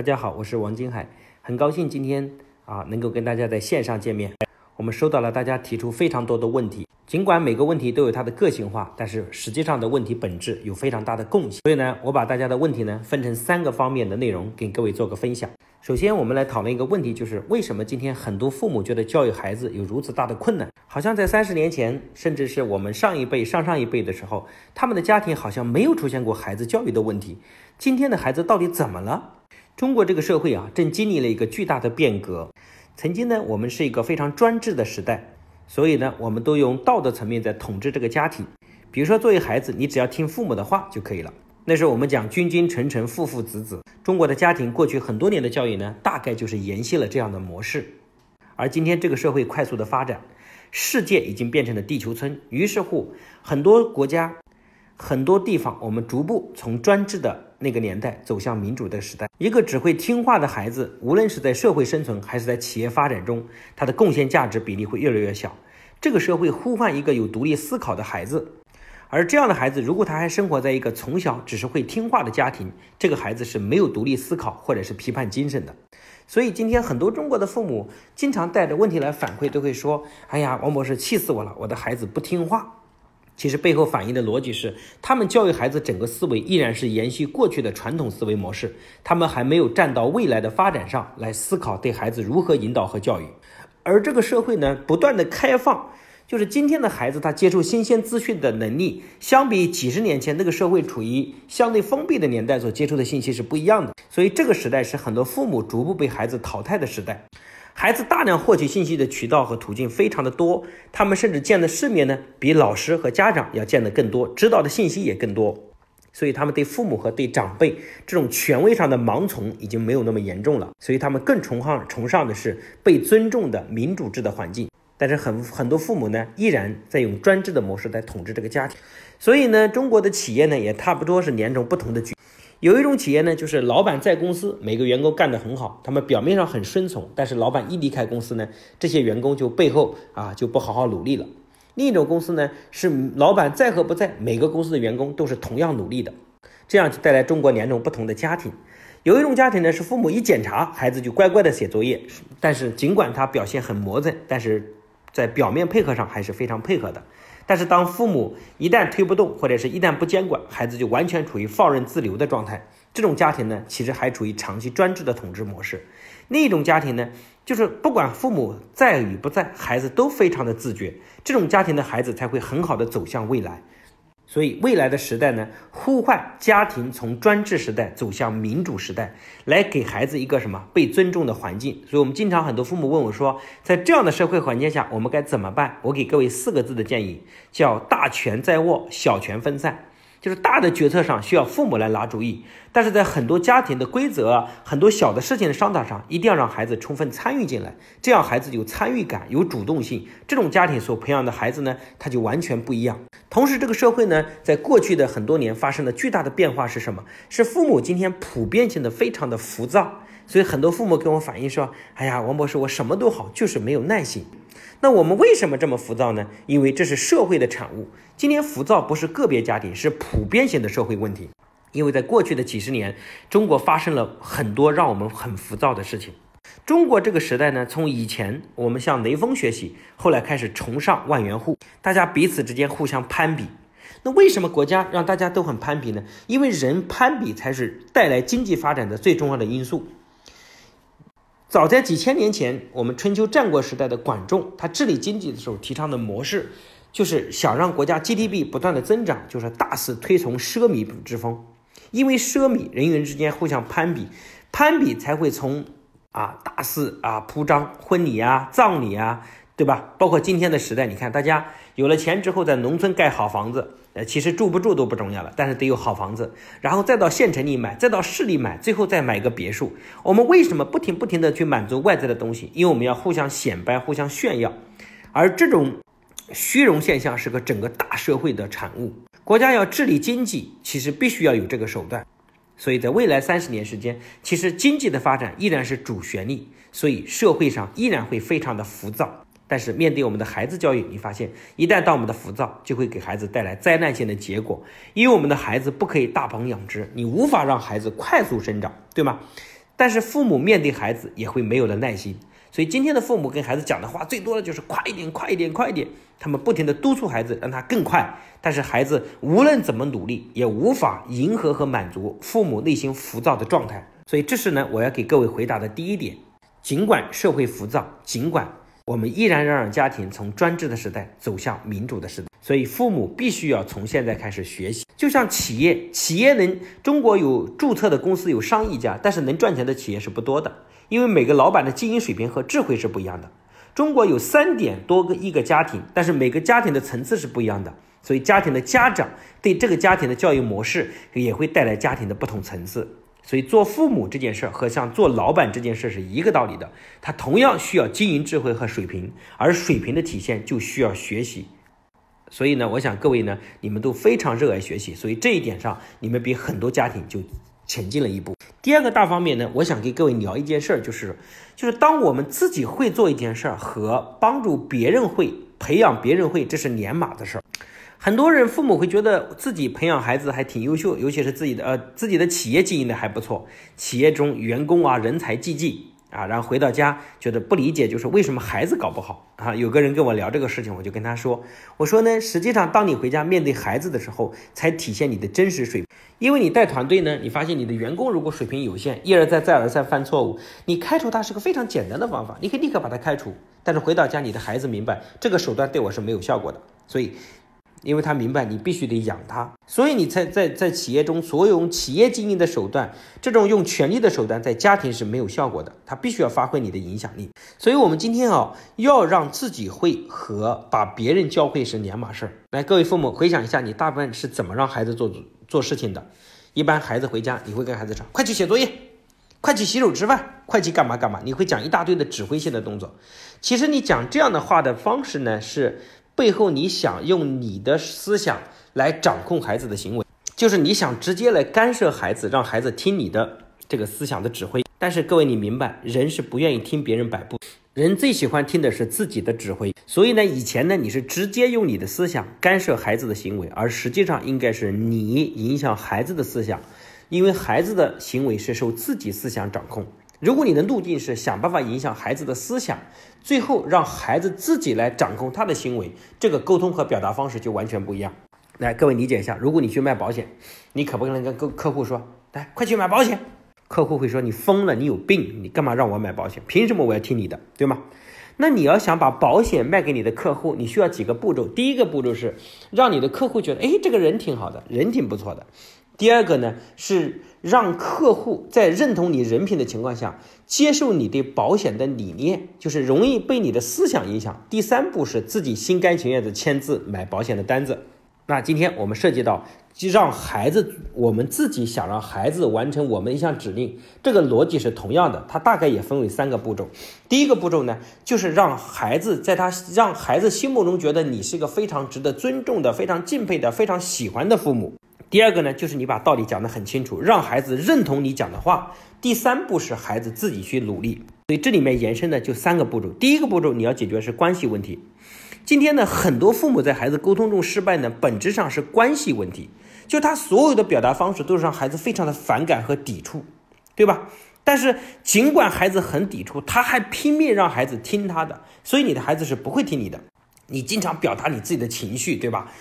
大家好，我是王金海，很高兴今天能够跟大家在线上见面。我们收到了大家提出非常多的问题，尽管每个问题都有它的个性化，但是实际上的问题本质有非常大的共性。所以呢，我把大家的问题呢分成3个方面的内容给各位做个分享。首先，我们来讨论一个问题，就是为什么今天很多父母觉得教育孩子有如此大的困难？好像在30年前，甚至是我们上一辈、上上一辈的时候，他们的家庭好像没有出现过孩子教育的问题。今天的孩子到底怎么了？中国这个社会正经历了一个巨大的变革。曾经呢，我们是一个非常专制的时代，所以呢，我们都用道德层面在统治这个家庭。比如说，作为孩子，你只要听父母的话就可以了。那时候我们讲君君臣臣父父子子，中国的家庭过去很多年的教育呢，大概就是沿袭了这样的模式。而今天这个社会快速的发展，世界已经变成了地球村，于是乎，很多国家、很多地方，我们逐步从专制的那个年代走向民主的时代。一个只会听话的孩子，无论是在社会生存还是在企业发展中，他的贡献价值比例会越来越小。这个社会呼唤一个有独立思考的孩子，而这样的孩子如果他还生活在一个从小只是会听话的家庭，这个孩子是没有独立思考或者是批判精神的。所以今天很多中国的父母经常带着问题来反馈，都会说，哎呀，王博士，气死我了，我的孩子不听话。其实背后反映的逻辑是，他们教育孩子整个思维依然是延续过去的传统思维模式，他们还没有站到未来的发展上来思考对孩子如何引导和教育。而这个社会呢，不断的开放，就是今天的孩子他接触新鲜资讯的能力，相比几十年前那个社会处于相对封闭的年代所接触的信息是不一样的。所以这个时代是很多父母逐步被孩子淘汰的时代。孩子大量获取信息的渠道和途径非常的多，他们甚至见的世面呢，比老师和家长要见的更多，知道的信息也更多。所以他们对父母和对长辈这种权威上的盲从已经没有那么严重了，所以他们更崇尚的是被尊重的民主制的环境。但是很多父母呢，依然在用专制的模式在统治这个家庭。所以呢，中国的企业呢，也差不多是两种不同的局。有一种企业呢，就是老板在公司，每个员工干得很好，他们表面上很顺从，但是老板一离开公司呢，这些员工就背后就不好好努力了。另一种公司呢，是老板在和不在，每个公司的员工都是同样努力的，这样就带来中国两种不同的家庭。有一种家庭呢，是父母一检查，孩子就乖乖的写作业，但是尽管他表现很磨蹭，但是在表面配合上还是非常配合的。但是当父母一旦推不动，或者是一旦不监管，孩子就完全处于放任自流的状态。这种家庭呢，其实还处于长期专制的统治模式。另一种家庭呢，就是不管父母在与不在，孩子都非常的自觉。这种家庭的孩子才会很好的走向未来。所以未来的时代呢，呼唤家庭从专制时代走向民主时代，来给孩子一个什么被尊重的环境。所以我们经常很多父母问我说，在这样的社会环境下我们该怎么办？我给各位4个字的建议，叫大权在握，小权分散。就是大的决策上需要父母来拿主意，但是在很多家庭的规则、很多小的事情的商讨上，一定要让孩子充分参与进来，这样孩子有参与感、有主动性。这种家庭所培养的孩子呢，他就完全不一样。同时这个社会呢，在过去的很多年发生了巨大的变化是什么？是父母今天普遍性的非常的浮躁，所以很多父母跟我反映说，哎呀，王博士，我什么都好，就是没有耐心。那我们为什么这么浮躁呢？因为这是社会的产物。今天浮躁不是个别家庭，是普遍性的社会问题。因为在过去的几十年，中国发生了很多让我们很浮躁的事情。中国这个时代呢，从以前我们向雷锋学习，后来开始崇尚万元户，大家彼此之间互相攀比。那为什么国家让大家都很攀比呢？因为人攀比才是带来经济发展的最重要的因素。早在几千年前，我们春秋战国时代的管仲，他治理经济的时候提倡的模式，就是想让国家 GDP 不断的增长，就是大肆推崇奢靡之风。因为奢靡，人与人之间互相攀比，攀比才会从大肆铺张婚礼葬礼对吧？包括今天的时代，你看大家有了钱之后，在农村盖好房子，其实住不住都不重要了，但是得有好房子，然后再到县城里买，再到市里买，最后再买一个别墅。我们为什么不停的去满足外在的东西？因为我们要互相显摆，互相炫耀。而这种虚荣现象是个整个大社会的产物。国家要治理经济，其实必须要有这个手段。所以在未来30年时间，其实经济的发展依然是主旋律，所以社会上依然会非常的浮躁。但是面对我们的孩子教育，你发现一旦到我们的浮躁，就会给孩子带来灾难性的结果。因为我们的孩子不可以大棚养殖，你无法让孩子快速生长，对吗？但是父母面对孩子也会没有了耐心，所以今天的父母跟孩子讲的话最多的就是快一点快一点快一点，他们不停的督促孩子让他更快，但是孩子无论怎么努力也无法迎合和满足父母内心浮躁的状态。所以这是呢我要给各位回答的第一点，尽管社会浮躁，尽管我们依然要让家庭从专制的时代走向民主的时代，所以父母必须要从现在开始学习。就像企业中国有注册的公司有上亿家，但是能赚钱的企业是不多的，因为每个老板的经营水平和智慧是不一样的。中国有3.多亿个家庭，但是每个家庭的层次是不一样的，所以家庭的家长对这个家庭的教育模式也会带来家庭的不同层次。所以做父母这件事和像做老板这件事是一个道理的，他同样需要经营智慧和水平，而水平的体现就需要学习。所以呢我想各位呢你们都非常热爱学习，所以这一点上你们比很多家庭就前进了一步。第二个大方面呢我想给各位聊一件事，就是当我们自己会做一件事和帮助别人会培养别人会，这是两码的事。很多人父母会觉得自己培养孩子还挺优秀，尤其是自己的企业经营的还不错，企业中员工啊人才济济啊，然后回到家觉得不理解，就是为什么孩子搞不好啊？有个人跟我聊这个事情，我就跟他说，我说呢，实际上当你回家面对孩子的时候，才体现你的真实水平。因为你带团队呢，你发现你的员工如果水平有限，一而再再而三犯错误，你开除他是个非常简单的方法，你可以立刻把他开除。但是回到家，你的孩子明白这个手段对我是没有效果的，所以。因为他明白你必须得养他，所以你才在企业中所有企业经营的手段，这种用权力的手段在家庭是没有效果的，他必须要发挥你的影响力。所以我们今天要让自己会和把别人教会是两码事。来，各位父母回想一下，你大部分是怎么让孩子做事情的？一般孩子回家你会跟孩子说快去写作业，快去洗手吃饭，快去干嘛干嘛，你会讲一大堆的指挥性的动作。其实你讲这样的话的方式呢，是背后你想用你的思想来掌控孩子的行为，就是你想直接来干涉孩子，让孩子听你的这个思想的指挥。但是各位你明白，人是不愿意听别人摆布，人最喜欢听的是自己的指挥。所以呢，以前呢你是直接用你的思想干涉孩子的行为，而实际上应该是你影响孩子的思想，因为孩子的行为是受自己思想掌控。如果你的路径是想办法影响孩子的思想，最后让孩子自己来掌控他的行为，这个沟通和表达方式就完全不一样。来，各位理解一下，如果你去卖保险，你可不可能跟客户说，来，快去买保险？客户会说你疯了，你有病，你干嘛让我买保险？凭什么我要听你的，对吗？那你要想把保险卖给你的客户，你需要几个步骤。第一个步骤是让你的客户觉得，这个人挺好的，人挺不错的。第二个呢，是让客户在认同你人品的情况下，接受你对保险的理念，就是容易被你的思想影响。第三步是自己心甘情愿的签字买保险的单子。那今天我们涉及到让孩子，我们自己想让孩子完成我们一项指令，这个逻辑是同样的，它大概也分为三个步骤。第一个步骤呢，就是让孩子心目中觉得你是一个非常值得尊重的、非常敬佩的、非常喜欢的父母。第二个呢，就是你把道理讲得很清楚，让孩子认同你讲的话。第三步是孩子自己去努力。所以这里面延伸的就三个步骤。第一个步骤你要解决是关系问题。今天呢，很多父母在孩子沟通中失败呢，本质上是关系问题，就他所有的表达方式都是让孩子非常的反感和抵触，对吧？但是尽管孩子很抵触，他还拼命让孩子听他的，所以你的孩子是不会听你的。你经常表达你自己的情绪，对吧？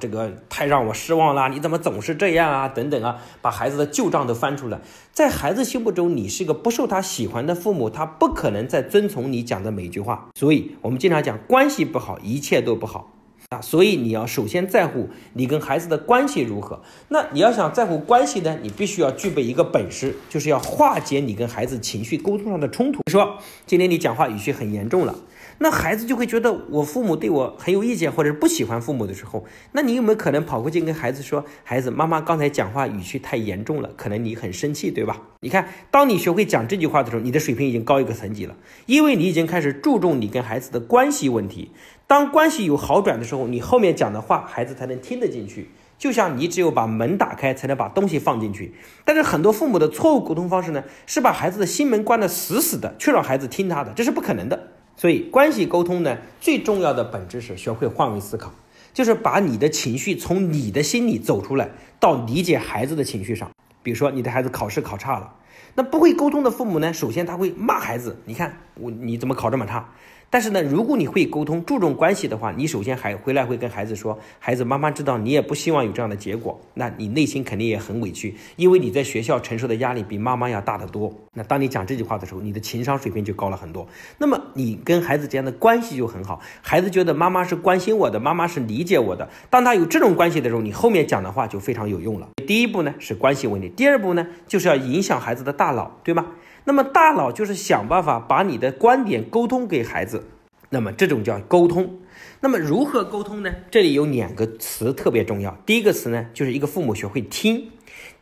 这个太让我失望了，你怎么总是这样啊？等等啊，把孩子的旧账都翻出来。在孩子心目中，你是一个不受他喜欢的父母，他不可能再遵从你讲的每一句话。所以我们经常讲，关系不好，一切都不好啊。所以你要首先在乎你跟孩子的关系如何。那你要想在乎关系呢，你必须要具备一个本事，就是要化解你跟孩子情绪沟通上的冲突。说今天你讲话语气很严重了，那孩子就会觉得我父母对我很有意见，或者不喜欢父母的时候，那你有没有可能跑过去跟孩子说，孩子，妈妈刚才讲话语气太严重了，可能你很生气，对吧？你看，当你学会讲这句话的时候，你的水平已经高一个层级了，因为你已经开始注重你跟孩子的关系问题。当关系有好转的时候，你后面讲的话孩子才能听得进去。就像你只有把门打开才能把东西放进去，但是很多父母的错误沟通方式呢，是把孩子的心门关得死死的，却让孩子听他的，这是不可能的。所以关系沟通呢，最重要的本质是学会换位思考，就是把你的情绪从你的心里走出来，到理解孩子的情绪上。比如说你的孩子考试考差了，那不会沟通的父母呢，首先他会骂孩子，你看你怎么考这么差。但是呢，如果你会沟通，注重关系的话，你首先还回来会跟孩子说，孩子，妈妈知道你也不希望有这样的结果，那你内心肯定也很委屈，因为你在学校承受的压力比妈妈要大得多。那当你讲这句话的时候，你的情商水平就高了很多，那么你跟孩子之间的关系就很好，孩子觉得妈妈是关心我的，妈妈是理解我的。当他有这种关系的时候，你后面讲的话就非常有用了。第一步呢是关系问题，第二步呢就是要影响孩子的大脑，对吗？那么大脑就是想办法把你的观点沟通给孩子，那么这种叫沟通。那么如何沟通呢？这里有两个词特别重要，第一个词呢就是一个父母学会听，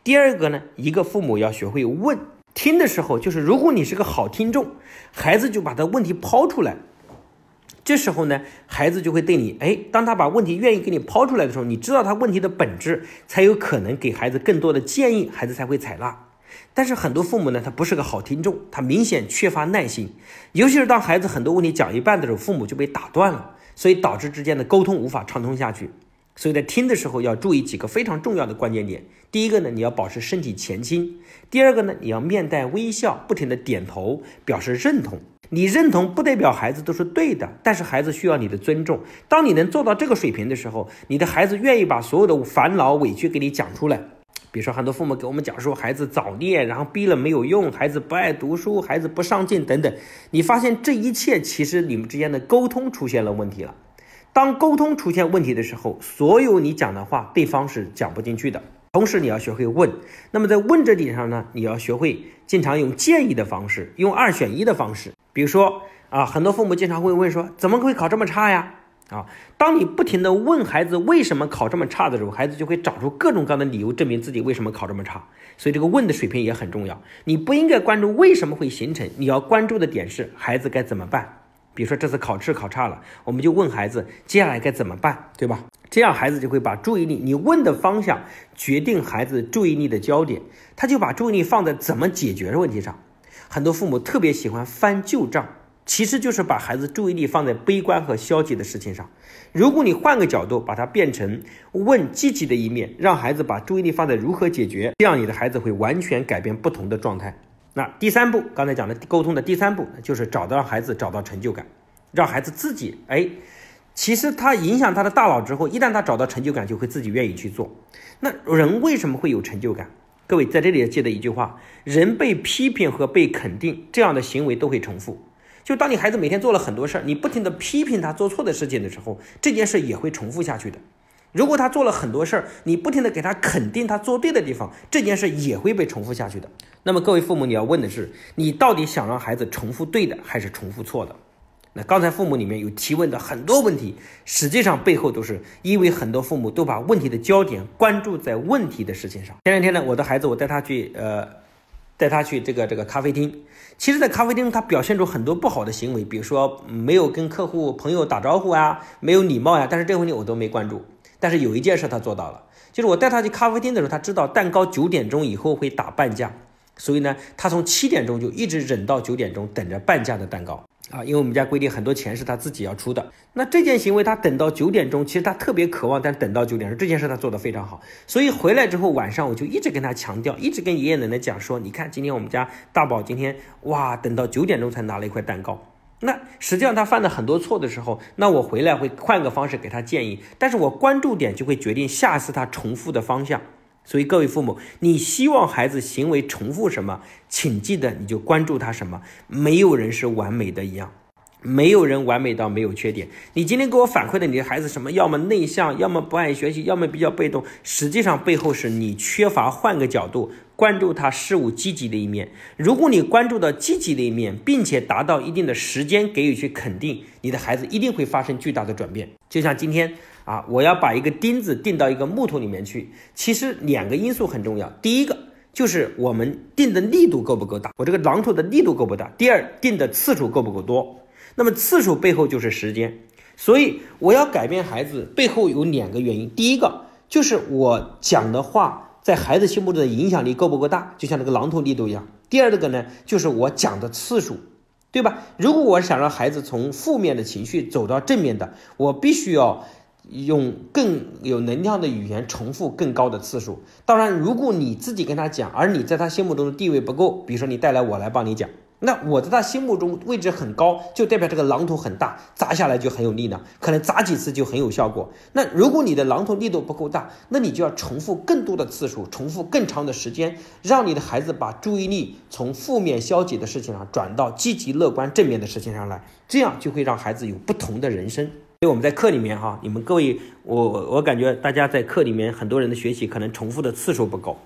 第二个呢一个父母要学会问。听的时候就是如果你是个好听众，孩子就把他问题抛出来，这时候呢孩子就会对你，当他把问题愿意给你抛出来的时候，你知道他问题的本质，才有可能给孩子更多的建议，孩子才会采纳。但是很多父母呢，他不是个好听众，他明显缺乏耐心，尤其是当孩子很多问题讲一半的时候，父母就被打断了，所以导致之间的沟通无法畅通下去。所以在听的时候要注意几个非常重要的关键点。第一个呢，你要保持身体前倾；第二个呢，你要面带微笑，不停地点头表示认同。你认同不代表孩子都是对的，但是孩子需要你的尊重。当你能做到这个水平的时候，你的孩子愿意把所有的烦恼委屈给你讲出来。比如说很多父母给我们讲说，孩子早恋，然后逼了没有用，孩子不爱读书，孩子不上进等等，你发现这一切其实你们之间的沟通出现了问题了。当沟通出现问题的时候，所有你讲的话对方是讲不进去的。同时你要学会问，那么在问这点上呢，你要学会经常用建议的方式，用二选一的方式。比如说很多父母经常会问说，怎么会考这么差呀？当你不停地问孩子为什么考这么差的时候，孩子就会找出各种各样的理由证明自己为什么考这么差。所以这个问的水平也很重要，你不应该关注为什么会形成，你要关注的点是孩子该怎么办。比如说这次考试考差了，我们就问孩子接下来该怎么办，对吧？这样孩子就会把注意力，你问的方向决定孩子注意力的焦点，他就把注意力放在怎么解决问题上。很多父母特别喜欢翻旧账，其实就是把孩子注意力放在悲观和消极的事情上。如果你换个角度，把它变成问积极的一面，让孩子把注意力放在如何解决，这样你的孩子会完全改变不同的状态。那第三步，刚才讲的沟通的第三步，就是让孩子找到成就感，让孩子自己其实他影响他的大脑之后，一旦他找到成就感，就会自己愿意去做。那人为什么会有成就感？各位在这里也记得一句话，人被批评和被肯定，这样的行为都会重复。就当你孩子每天做了很多事儿，你不停地批评他做错的事情的时候，这件事也会重复下去的。如果他做了很多事儿，你不停地给他肯定他做对的地方，这件事也会被重复下去的。那么各位父母，你要问的是，你到底想让孩子重复对的还是重复错的？那刚才父母里面有提问的很多问题，实际上背后都是因为很多父母都把问题的焦点关注在问题的事情上。前两天呢，我的孩子，我带他去这个咖啡厅。其实在咖啡厅他表现出很多不好的行为，比如说没有跟客户朋友打招呼啊，没有礼貌呀，但是这个问题我都没关注。但是有一件事他做到了，就是我带他去咖啡厅的时候，他知道蛋糕9点钟以后会打半价，所以呢他从7点钟就一直忍到9点钟，等着半价的蛋糕因为我们家规定很多钱是他自己要出的。那这件行为他等到9点钟，其实他特别渴望，但等到9点钟这件事他做得非常好。所以回来之后晚上我就一直跟他强调，一直跟爷爷奶奶讲说，你看今天我们家大宝今天等到9点钟才拿了一块蛋糕。那实际上他犯了很多错的时候，那我回来会换个方式给他建议，但是我关注点就会决定下次他重复的方向。所以各位父母，你希望孩子行为重复什么，请记得你就关注他什么。没有人是完美的一样，没有人完美到没有缺点。你今天给我反馈的你的孩子什么，要么内向，要么不爱学习，要么比较被动，实际上背后是你缺乏换个角度关注他事物积极的一面。如果你关注到积极的一面，并且达到一定的时间给予去肯定，你的孩子一定会发生巨大的转变。就像今天我要把一个钉子钉到一个木头里面去，其实两个因素很重要。第一个就是我们钉的力度够不够大，我这个榔头的力度够不大。第二，钉的次数够不够多。那么次数背后就是时间。所以我要改变孩子背后有两个原因，第一个就是我讲的话在孩子心目中的影响力够不够大，就像这个榔头力度一样。第二个呢，就是我讲的次数，对吧？如果我想让孩子从负面的情绪走到正面的，我必须要用更有能量的语言重复更高的次数。当然如果你自己跟他讲，而你在他心目中的地位不够，比如说你带来我来帮你讲，那我在他心目中位置很高，就代表这个榔头很大，砸下来就很有力量，可能砸几次就很有效果。那如果你的榔头力度不够大，那你就要重复更多的次数，重复更长的时间，让你的孩子把注意力从负面消极的事情上转到积极乐观正面的事情上来，这样就会让孩子有不同的人生。所以我们在课里面你们各位，我感觉大家在课里面很多人的学习可能重复的次数不够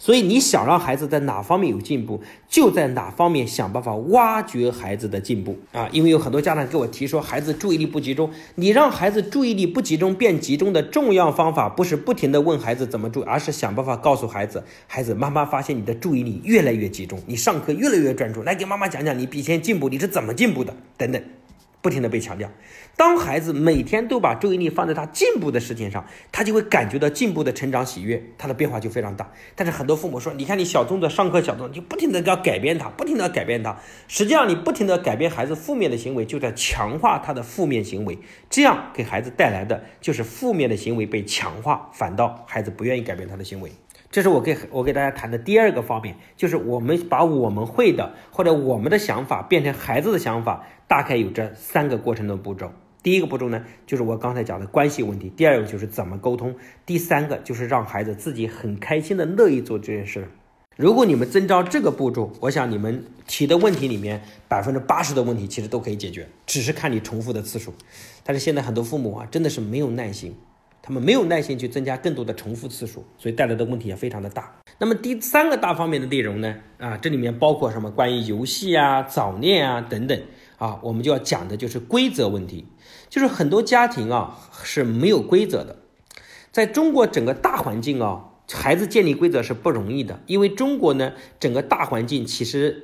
所以你想让孩子在哪方面有进步，就在哪方面想办法挖掘孩子的进步因为有很多家长给我提说孩子注意力不集中，你让孩子注意力不集中变集中的重要方法不是不停的问孩子怎么注意，而是想办法告诉孩子，孩子妈妈发现你的注意力越来越集中，你上课越来越专注，来给妈妈讲讲你比以前进步，你是怎么进步的等等，不停的被强调。当孩子每天都把注意力放在他进步的事情上，他就会感觉到进步的成长喜悦，他的变化就非常大。但是很多父母说，你看你小动作，上课小动作，就不停的要改变他，不停的改变他。实际上你不停的改变孩子负面的行为，就在强化他的负面行为，这样给孩子带来的就是负面的行为被强化，反倒孩子不愿意改变他的行为。这是我给大家谈的第二个方面，就是我们把我们会的或者我们的想法变成孩子的想法，大概有这三个过程的步骤。第一个步骤呢，就是我刚才讲的关系问题，第二个就是怎么沟通，第三个就是让孩子自己很开心的乐意做这件事。如果你们遵照这个步骤，我想你们提的问题里面 80% 的问题其实都可以解决，只是看你重复的次数。但是现在很多父母真的是没有耐心，他们没有耐心去增加更多的重复次数，所以带来的问题也非常的大。那么第三个大方面的内容呢，这里面包括什么？关于游戏早恋等等我们就要讲的就是规则问题。就是很多家庭是没有规则的。在中国整个大环境孩子建立规则是不容易的，因为中国呢整个大环境其实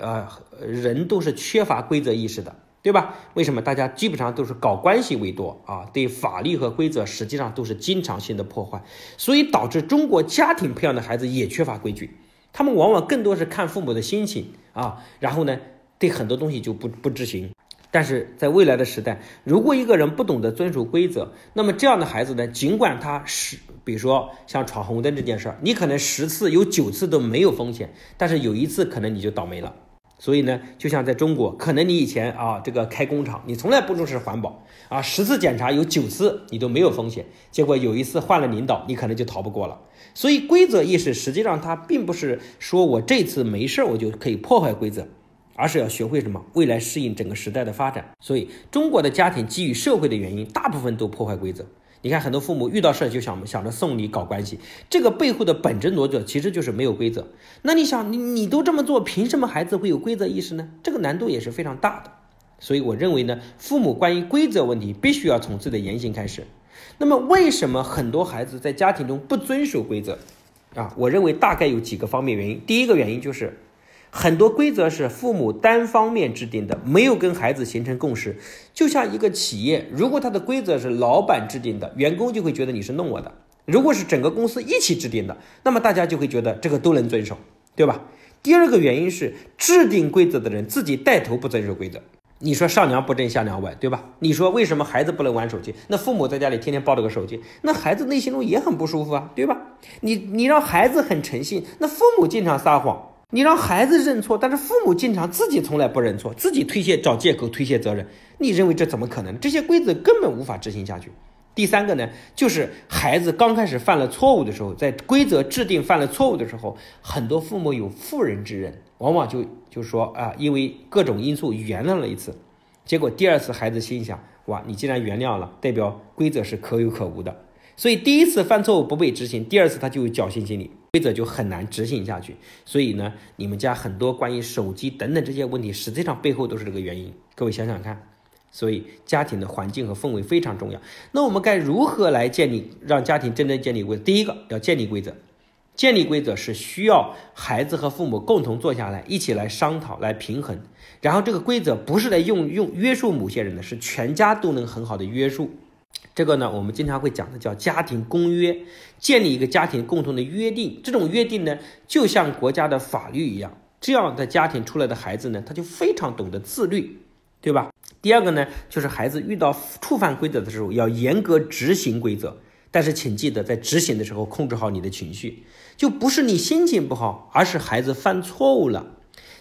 人都是缺乏规则意识的。对吧？为什么大家基本上都是搞关系为多对法律和规则实际上都是经常性的破坏，所以导致中国家庭培养的孩子也缺乏规矩，他们往往更多是看父母的心情然后呢对很多东西就不执行。但是在未来的时代，如果一个人不懂得遵守规则，那么这样的孩子呢，尽管他比如说像闯红灯这件事儿，你可能10次有9次都没有风险，但是有1次可能你就倒霉了。所以呢，就像在中国，可能你以前这个开工厂，你从来不重视环保10次检查有9次你都没有风险，结果有1次换了领导，你可能就逃不过了。所以规则意识实际上它并不是说我这次没事我就可以破坏规则，而是要学会什么未来适应整个时代的发展。所以中国的家庭基于社会的原因，大部分都破坏规则。你看很多父母遇到事就想着送礼搞关系，这个背后的本质逻辑其实就是没有规则。那你想 你都这么做，凭什么孩子会有规则意识呢？这个难度也是非常大的。所以我认为呢，父母关于规则问题必须要从自己的言行开始。那么为什么很多孩子在家庭中不遵守规则我认为大概有几个方面原因。第一个原因就是很多规则是父母单方面制定的，没有跟孩子形成共识。就像一个企业，如果它的规则是老板制定的，员工就会觉得你是弄我的；如果是整个公司一起制定的，那么大家就会觉得这个都能遵守，对吧？第二个原因是制定规则的人自己带头不遵守规则。你说上梁不正下梁歪，对吧？你说为什么孩子不能玩手机？那父母在家里天天抱着个手机，那孩子内心中也很不舒服对吧？你让孩子很诚信，那父母经常撒谎。你让孩子认错，但是父母经常自己从来不认错，自己推卸，找借口推卸责任，你认为这怎么可能？这些规则根本无法执行下去。第三个呢，就是孩子刚开始犯了错误的时候，在规则制定犯了错误的时候，很多父母有妇人之仁，往往就说因为各种因素原谅了一次，结果第二次孩子心想，你既然原谅了，代表规则是可有可无的。所以第一次犯错误不被执行，第二次他就有侥幸心理，规则就很难执行下去。所以呢，你们家很多关于手机等等这些问题，实际上背后都是这个原因。各位想想看，所以家庭的环境和氛围非常重要。那我们该如何来建立，让家庭真正建立规则？第一个要建立规则，建立规则是需要孩子和父母共同坐下来，一起来商讨，来平衡。然后这个规则不是来用约束某些人的，是全家都能很好的约束。这个呢，我们经常会讲的叫家庭公约，建立一个家庭共同的约定。这种约定呢，就像国家的法律一样，这样的家庭出来的孩子呢，他就非常懂得自律。对吧？第二个呢，就是孩子遇到触犯规则的时候，要严格执行规则。但是请记得，在执行的时候控制好你的情绪，就不是你心情不好，而是孩子犯错误了。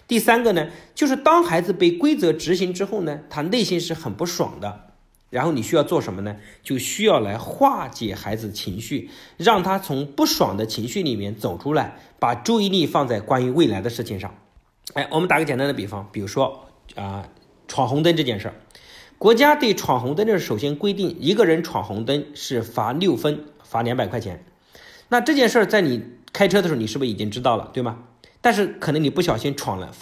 第三个呢，就是当孩子被规则执行之后呢，他内心是很不爽的。然后你需要做什么呢？就需要来化解孩子情绪，让他从不爽的情绪里面走出来，把注意力放在关于未来的事情上。我们打个简单的比方，比如说闯红灯这件事儿，国家对闯红灯的首先规定，一个人闯红灯是罚6分，罚200块钱。那这件事儿在你开车的时候，你是不是已经知道了，对吗？但是可能你不小心闯了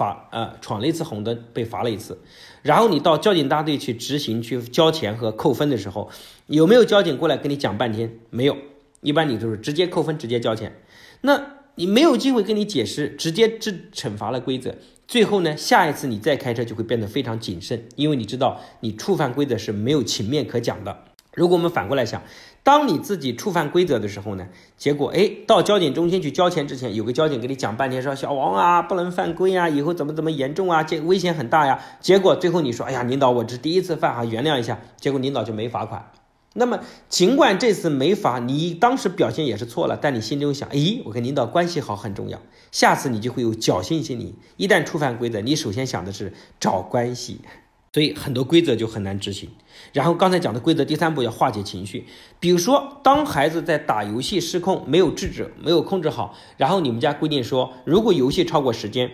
一次红灯，被罚了一次，然后你到交警大队去执行，去交钱和扣分的时候，有没有交警过来跟你讲半天？没有，一般你就是直接扣分，直接交钱。那你没有机会跟你解释，直接惩罚了规则。最后呢，下一次你再开车就会变得非常谨慎，因为你知道你触犯规则是没有情面可讲的。如果我们反过来想，当你自己触犯规则的时候呢，结果到交警中心去交钱之前，有个交警给你讲半天，说小王啊，不能犯规啊，以后怎么严重啊，这危险很大呀。结果最后你说，哎呀，领导，我这第一次犯啊，原谅一下。结果领导就没罚款。那么尽管这次没罚，你当时表现也是错了，但你心中想，我跟领导关系好很重要。下次你就会有侥幸心理，一旦触犯规则，你首先想的是找关系。所以很多规则就很难执行。然后刚才讲的规则第3步要化解情绪，比如说当孩子在打游戏失控，没有制止，没有控制好，然后你们家规定说，如果游戏超过时间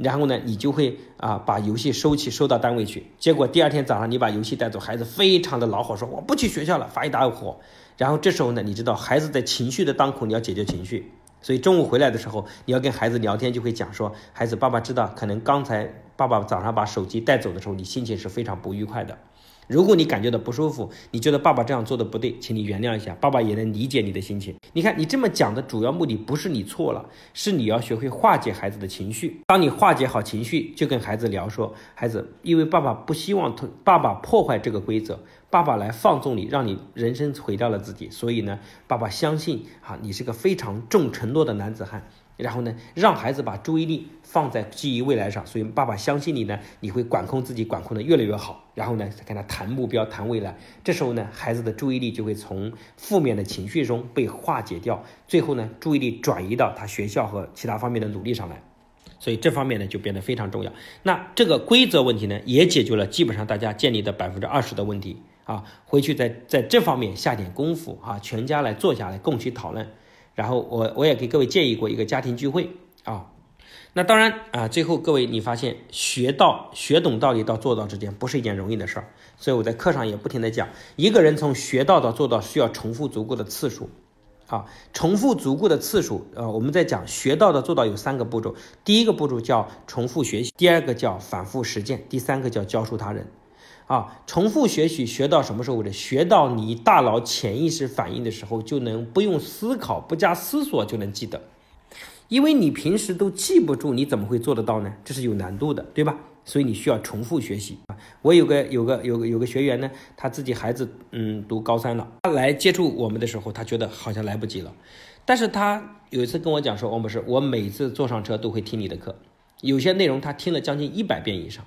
然后呢你就会把游戏收到单位去。结果第2天早上你把游戏带走，孩子非常的恼火，说我不去学校了，罚一大火。然后这时候呢，你知道孩子在情绪的当口，你要解决情绪。所以中午回来的时候，你要跟孩子聊天，就会讲说，孩子，爸爸知道可能刚才爸爸早上把手机带走的时候，你心情是非常不愉快的。如果你感觉到不舒服，你觉得爸爸这样做的不对，请你原谅一下，爸爸也能理解你的心情。你看，你这么讲的主要目的不是你错了，是你要学会化解孩子的情绪。当你化解好情绪，就跟孩子聊说，孩子，因为爸爸不希望爸爸破坏这个规则，爸爸来放纵你，让你人生毁掉了自己，所以呢，爸爸相信你是个非常重承诺的男子汉。然后呢，让孩子把注意力放在基于未来上，所以爸爸相信你呢，你会管控自己，管控的越来越好。然后呢，再跟他谈目标，谈未来。这时候呢，孩子的注意力就会从负面的情绪中被化解掉，最后呢，注意力转移到他学校和其他方面的努力上来。所以这方面呢就变得非常重要。那这个规则问题呢，也解决了基本上大家建立的20%的问题。回去在这方面下点功夫全家来坐下来共去讨论。然后我也给各位建议过一个家庭聚会那当然最后各位你发现学懂道理到做到之间不是一件容易的事儿，所以我在课上也不停的讲，一个人从学到做到需要重复足够的次数重复足够的次数我们在讲学到做到有3个步骤，第一个步骤叫重复学习，第2个叫反复实践，第3个叫教授他人。重复学习学到什么时候呢？学到你大脑潜意识反应的时候，就能不用思考，不加思索就能记得。因为你平时都记不住，你怎么会做得到呢？这是有难度的，对吧？所以你需要重复学习。我有个学员呢，他自己孩子读高3了，他来接触我们的时候，他觉得好像来不及了。但是他有一次跟我讲说，我每次坐上车都会听你的课，有些内容他听了将近100遍以上。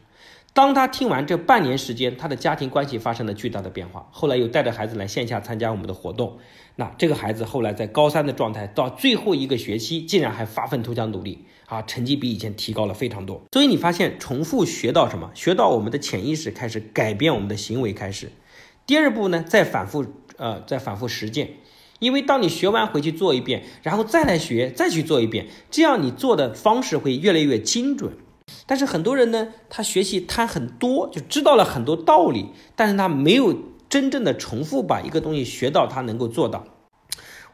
当他听完这半年时间，他的家庭关系发生了巨大的变化。后来又带着孩子来线下参加我们的活动，那这个孩子后来在高3的状态到最后一个学期，竟然还发奋图强努力成绩比以前提高了非常多。所以你发现重复学到什么？学到我们的潜意识开始改变我们的行为开始。第2步呢，再反复实践。因为当你学完回去做一遍，然后再来学，再去做一遍，这样你做的方式会越来越精准。但是很多人呢，他学习贪很多，就知道了很多道理，但是他没有真正的重复把一个东西学到他能够做到。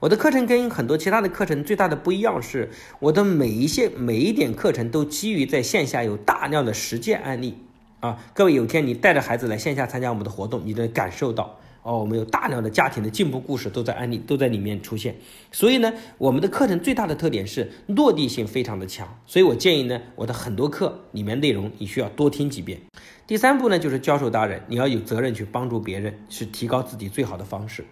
我的课程跟很多其他的课程最大的不一样是，我的每一点课程都基于在线下有大量的实践案例各位有天你带着孩子来线下参加我们的活动，你能感受到我们有大量的家庭的进步故事都在案例都在里面出现。所以呢，我们的课程最大的特点是落地性非常的强。所以我建议呢，我的很多课里面内容你需要多听几遍。第3步呢，就是教授他人，你要有责任去帮助别人，是提高自己最好的方式。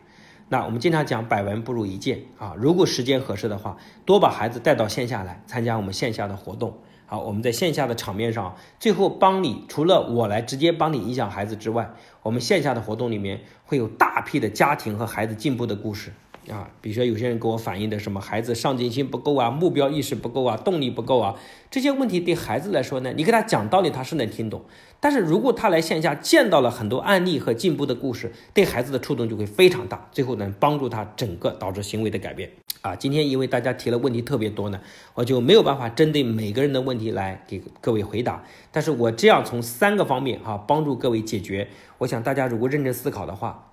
那我们经常讲100文不如一见如果时间合适的话，多把孩子带到线下来参加我们线下的活动啊，我们在线下的场面上，最后帮你除了我来直接帮你影响孩子之外，我们线下的活动里面会有大批的家庭和孩子进步的故事啊。比如说有些人给我反映的什么孩子上进心不够啊，目标意识不够啊，动力不够啊，这些问题对孩子来说呢，你给他讲道理他是能听懂，但是如果他来线下见到了很多案例和进步的故事，对孩子的触动就会非常大，最后能帮助他整个导致行为的改变啊。今天因为大家提了问题特别多呢，我就没有办法针对每个人的问题来给各位回答，但是我这样从3个方面帮助各位解决，我想大家如果认真思考的话，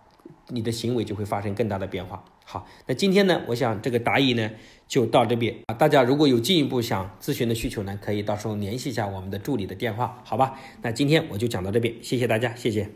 你的行为就会发生更大的变化。好，那今天呢，我想这个答疑呢就到这边啊。大家如果有进一步想咨询的需求呢，可以到时候联系一下我们的助理的电话，好吧？那今天我就讲到这边，谢谢大家，谢谢。